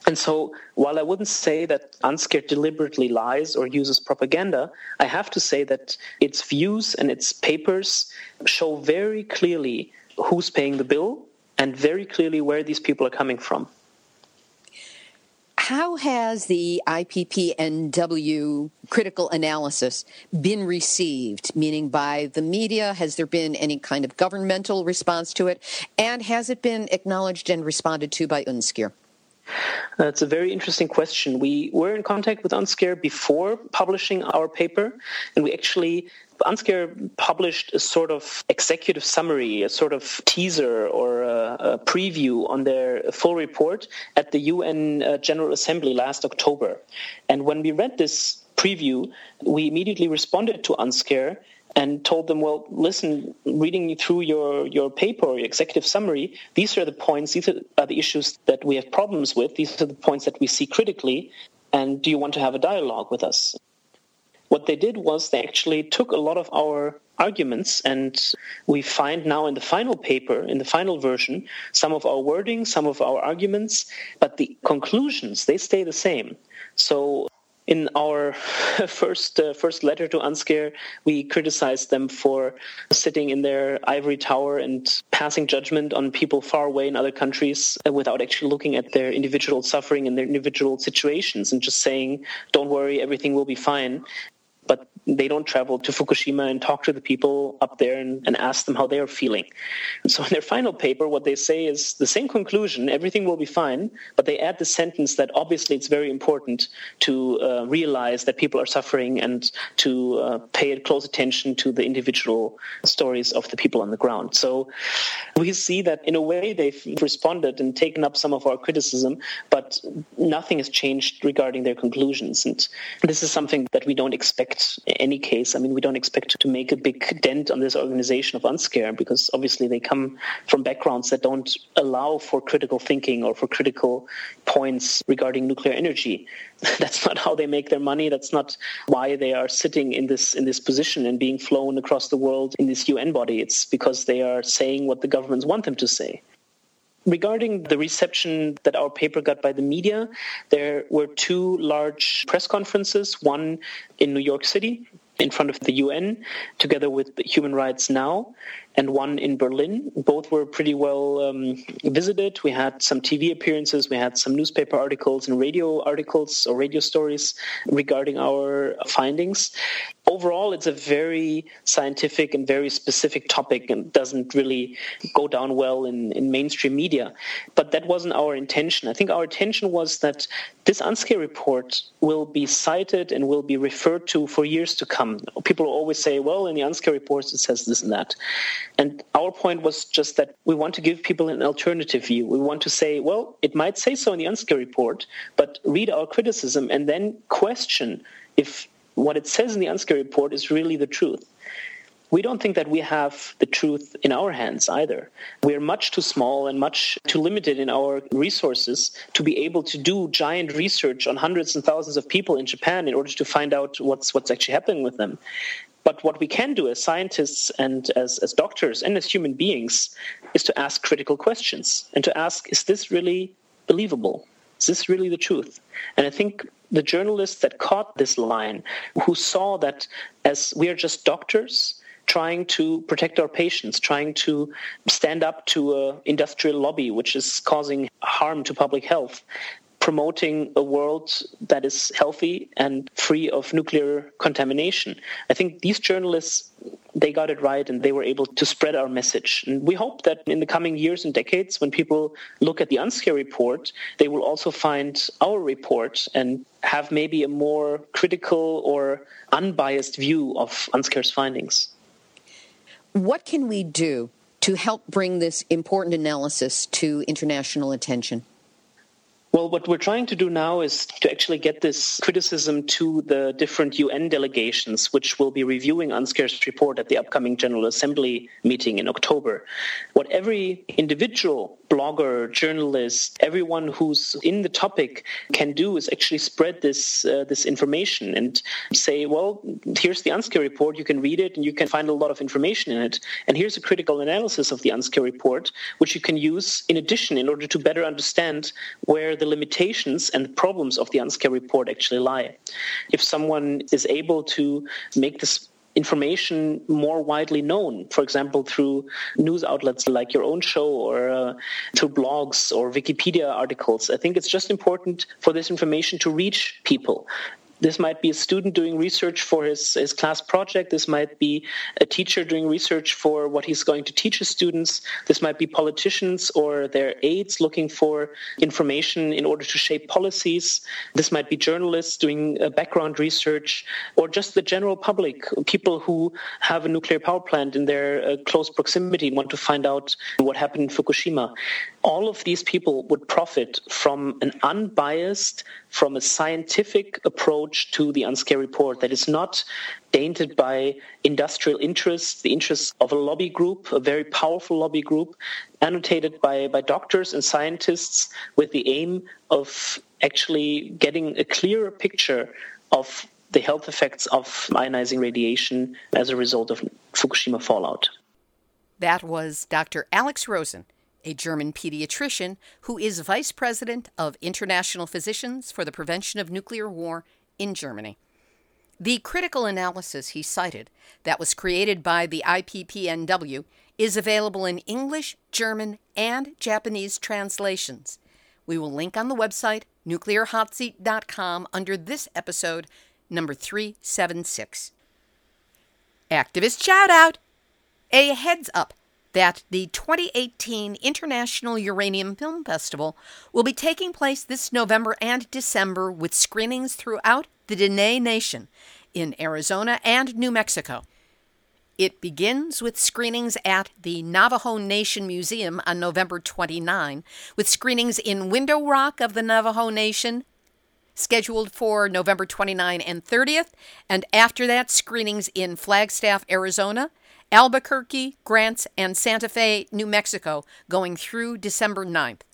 And so while I wouldn't say that UNSCEAR deliberately lies or uses propaganda, I have to say that its views and its papers show very clearly who's paying the bill and very clearly where these people are coming from. How has the I P P N W critical analysis been received, meaning by the media? Has there been any kind of governmental response to it? And has it been acknowledged and responded to by UNSCEAR? That's a very interesting question. We were in contact with UNSCEAR before publishing our paper, and we actually... UNSCEAR published a sort of executive summary, a sort of teaser or a, a preview on their full report at the U N uh, General Assembly last October. And when we read this preview, we immediately responded to UNSCEAR and told them, well, listen, reading through your, your paper or your executive summary, these are the points, these are the issues that we have problems with, these are the points that we see critically, and do you want to have a dialogue with us? What they did was they actually took a lot of our arguments, and we find now in the final paper, in the final version, some of our wording, some of our arguments, but the conclusions, they stay the same. So in our first uh, first letter to UNSCEAR, we criticized them for sitting in their ivory tower and passing judgment on people far away in other countries without actually looking at their individual suffering and their individual situations and just saying, don't worry, everything will be fine. But they don't travel to Fukushima and talk to the people up there and, and ask them how they are feeling. And so in their final paper, what they say is the same conclusion, everything will be fine, but they add the sentence that obviously it's very important to uh, realize that people are suffering and to uh, pay close attention to the individual stories of the people on the ground. So we see that in a way they've responded and taken up some of our criticism, but nothing has changed regarding their conclusions. And this is something that we don't expect in any case. I mean, we don't expect to make a big dent on this organization of UNSCEAR because obviously they come from backgrounds that don't allow for critical thinking or for critical points regarding nuclear energy. That's not how they make their money. That's not why they are sitting in this in this position and being flown across the world in this U N body. It's because they are saying what the governments want them to say. Regarding the reception that our paper got by the media, there were two large press conferences, one in New York City in front of the U N, together with Human Rights Now, and one in Berlin. Both were pretty well um, visited. We had some T V appearances. We had some newspaper articles and radio articles or radio stories regarding our findings. Overall, it's a very scientific and very specific topic and doesn't really go down well in, in mainstream media. But that wasn't our intention. I think our intention was that this UNSCEAR report will be cited and will be referred to for years to come. People always say, well, in the UNSCEAR reports, it says this and that. And our point was just that we want to give people an alternative view. We want to say, well, it might say so in the UNSCEAR report, but read our criticism and then question if what it says in the UNSCEAR report is really the truth. We don't think that we have the truth in our hands either. We are much too small and much too limited in our resources to be able to do giant research on hundreds and thousands of people in Japan in order to find out what's what's actually happening with them. But what we can do as scientists and as, as doctors and as human beings is to ask critical questions and to ask, is this really believable? Is this really the truth? And I think the journalists that caught this line, who saw that as we are just doctors trying to protect our patients, trying to stand up to an industrial lobby which is causing harm to public health, promoting a world that is healthy and free of nuclear contamination. I think these journalists, they got it right and they were able to spread our message. And we hope that in the coming years and decades, when people look at the UNSCEAR report, they will also find our report and have maybe a more critical or unbiased view of UNSCEAR's findings. What can we do to help bring this important analysis to international attention? Well, what we're trying to do now is to actually get this criticism to the different U N delegations, which will be reviewing UNSCEAR's report at the upcoming General Assembly meeting in October. What every individual blogger, journalist, everyone who's in the topic can do is actually spread this uh, this information and say, well, here's the UNSCEAR report, you can read it and you can find a lot of information in it. And here's a critical analysis of the UNSCEAR report, which you can use in addition in order to better understand where the limitations and the problems of the UNSCEAR report actually lie. If someone is able to make this information more widely known, for example, through news outlets like your own show or uh, through blogs or Wikipedia articles, I think it's just important for this information to reach people. This might be a student doing research for his, his class project. This might be a teacher doing research for what he's going to teach his students. This might be politicians or their aides looking for information in order to shape policies. This might be journalists doing background research, or just the general public, people who have a nuclear power plant in their close proximity and want to find out what happened in Fukushima. All of these people would profit from an unbiased, from a scientific approach to the UNSCEAR report that is not tainted by industrial interests, the interests of a lobby group, a very powerful lobby group, annotated by, by doctors and scientists with the aim of actually getting a clearer picture of the health effects of ionizing radiation as a result of Fukushima fallout. That was Doctor Alex Rosen, a German pediatrician who is vice president of International Physicians for the Prevention of Nuclear War in Germany. The critical analysis he cited, that was created by the I P P N W, is available in English, German, and Japanese translations. We will link on the website nuclear hot seat dot com under this episode, number three seventy-six. Activist shout-out! A heads-up that the twenty eighteen International Uranium Film Festival will be taking place this November and December with screenings throughout the Diné Nation in Arizona and New Mexico. It begins with screenings at the Navajo Nation Museum on November twenty-ninth, with screenings in Window Rock of the Navajo Nation scheduled for November twenty-ninth and thirtieth, and after that screenings in Flagstaff, Arizona, Albuquerque, Grants, and Santa Fe, New Mexico, going through December ninth.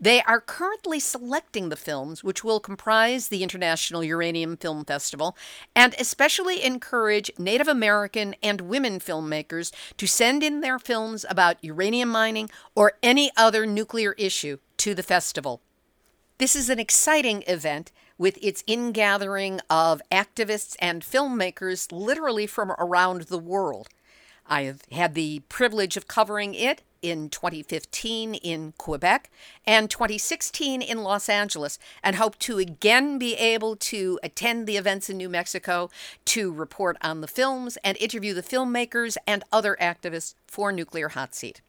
They are currently selecting the films which will comprise the International Uranium Film Festival, and especially encourage Native American and women filmmakers to send in their films about uranium mining or any other nuclear issue to the festival. This is an exciting event with its ingathering of activists and filmmakers literally from around the world. I have had the privilege of covering it in twenty fifteen in Quebec and twenty sixteen in Los Angeles, and hope to again be able to attend the events in New Mexico to report on the films and interview the filmmakers and other activists for Nuclear Hot Seat.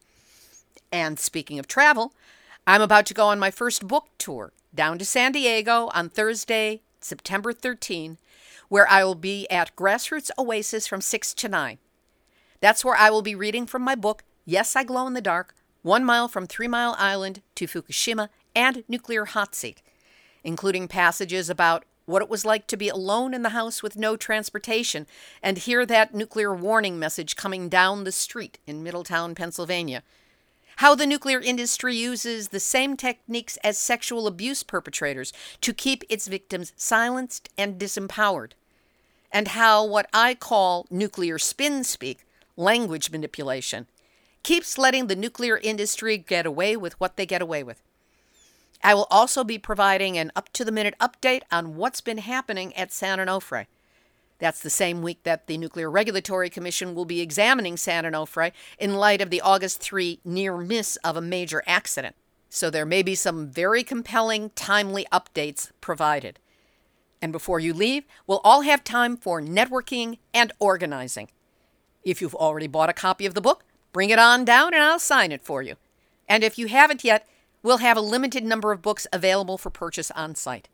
And speaking of travel, I'm about to go on my first book tour down to San Diego on Thursday, September thirteenth, where I will be at Grassroots Oasis from six to nine. That's where I will be reading from my book, Yes, I Glow in the Dark, One Mile from Three Mile Island to Fukushima and Nuclear Hot Seat, including passages about what it was like to be alone in the house with no transportation and hear that nuclear warning message coming down the street in Middletown, Pennsylvania, how the nuclear industry uses the same techniques as sexual abuse perpetrators to keep its victims silenced and disempowered, and how what I call nuclear spin speak, language manipulation, keeps letting the nuclear industry get away with what they get away with. I will also be providing an up-to-the-minute update on what's been happening at San Onofre. That's the same week that the Nuclear Regulatory Commission will be examining San Onofre in light of the August third near miss of a major accident. So there may be some very compelling, timely updates provided. And before you leave, we'll all have time for networking and organizing. If you've already bought a copy of the book, bring it on down and I'll sign it for you. And if you haven't yet, we'll have a limited number of books available for purchase on site.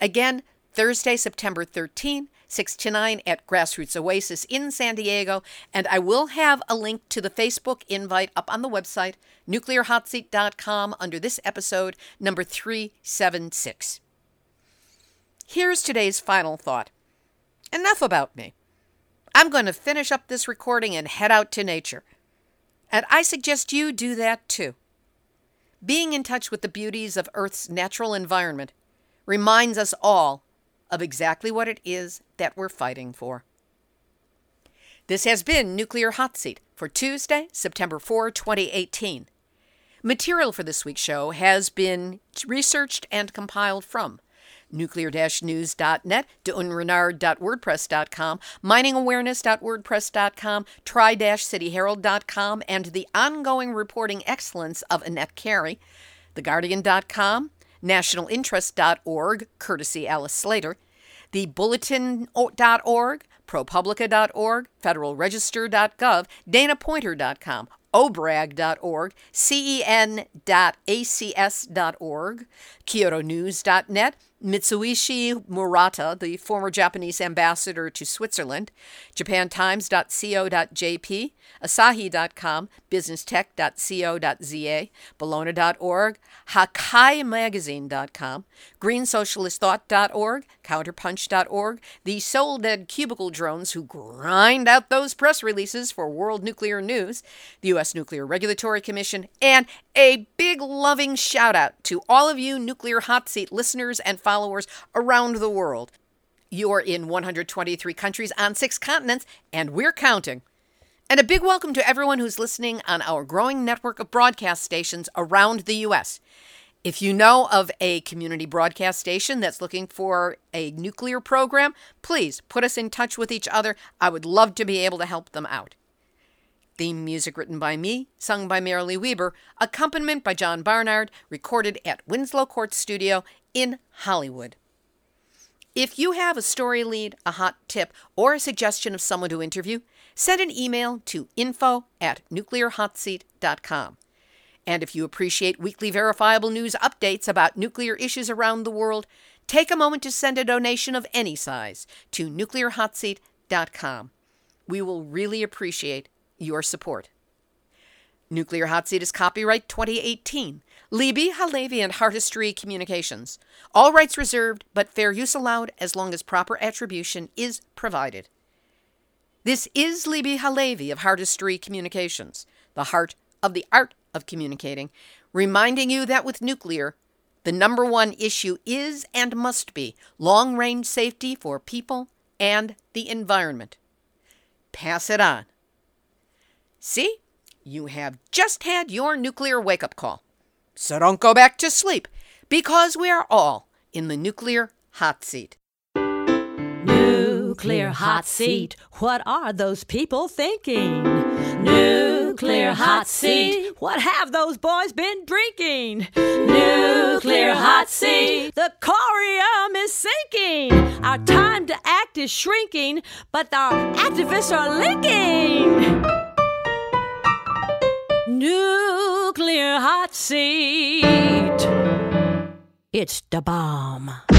Again, Thursday, September thirteenth, six to nine at Grassroots Oasis in San Diego, and I will have a link to the Facebook invite up on the website, nuclear hot seat dot com, under this episode, number three seventy-six. Here's today's final thought. Enough about me. I'm going to finish up this recording and head out to nature. And I suggest you do that too. Being in touch with the beauties of Earth's natural environment reminds us all of exactly what it is that we're fighting for. This has been Nuclear Hot Seat for Tuesday, September fourth, twenty eighteen. Material for this week's show has been researched and compiled from nuclear dash news dot net, de un renard dot wordpress dot com, mining awareness dot wordpress dot com, tri dash city herald dot com, and the ongoing reporting excellence of Annette Carey, the guardian dot com, national interest dot org, courtesy Alice Slater, the bulletin dot org, ProPublica dot org, Federal Register dot gov, Dana Pointer dot com, O B R A G dot org, C E N dot A C S dot org, Kyoto News dot net, Mitsuishi Murata, the former Japanese ambassador to Switzerland, japan times dot co dot j p, asahi dot com, business tech dot co dot z a, bologna dot org, hakai magazine dot com, green socialist thought dot org, counterpunch dot org, the soul-dead cubicle drones who grind out those press releases for world nuclear news, the U S Nuclear Regulatory Commission, and a big loving shout-out to all of you Nuclear Hot Seat listeners and followers Followers around the world. You're in one hundred twenty-three countries on six continents, and we're counting. And a big welcome to everyone who's listening on our growing network of broadcast stations around the U S. If you know of a community broadcast station that's looking for a nuclear program, please put us in touch with each other. I would love to be able to help them out. Theme music written by me, sung by Marilee Weber, accompaniment by John Barnard, recorded at Winslow Court Studio in Hollywood. If you have a story lead, a hot tip, or a suggestion of someone to interview, send an email to info at nuclear hot seat dot com. And if you appreciate weekly verifiable news updates about nuclear issues around the world, take a moment to send a donation of any size to nuclear hot seat dot com. We will really appreciate your support. Nuclear Hot Seat is copyright twenty eighteen. Libbe HaLevy and Heartistry Communications. All rights reserved, but fair use allowed as long as proper attribution is provided. This is Libbe HaLevy of Heartistry Communications, the heart of the art of communicating, reminding you that with nuclear, the number one issue is and must be long-range safety for people and the environment. Pass it on. See? You have just had your nuclear wake-up call. So don't go back to sleep, because we are all in the Nuclear Hot Seat. Nuclear Hot Seat, what are those people thinking? Nuclear Hot Seat, what have those boys been drinking? Nuclear Hot Seat, the corium is sinking. Our time to act is shrinking, but our activists are linking. Nuclear Hot Seat. It's the bomb.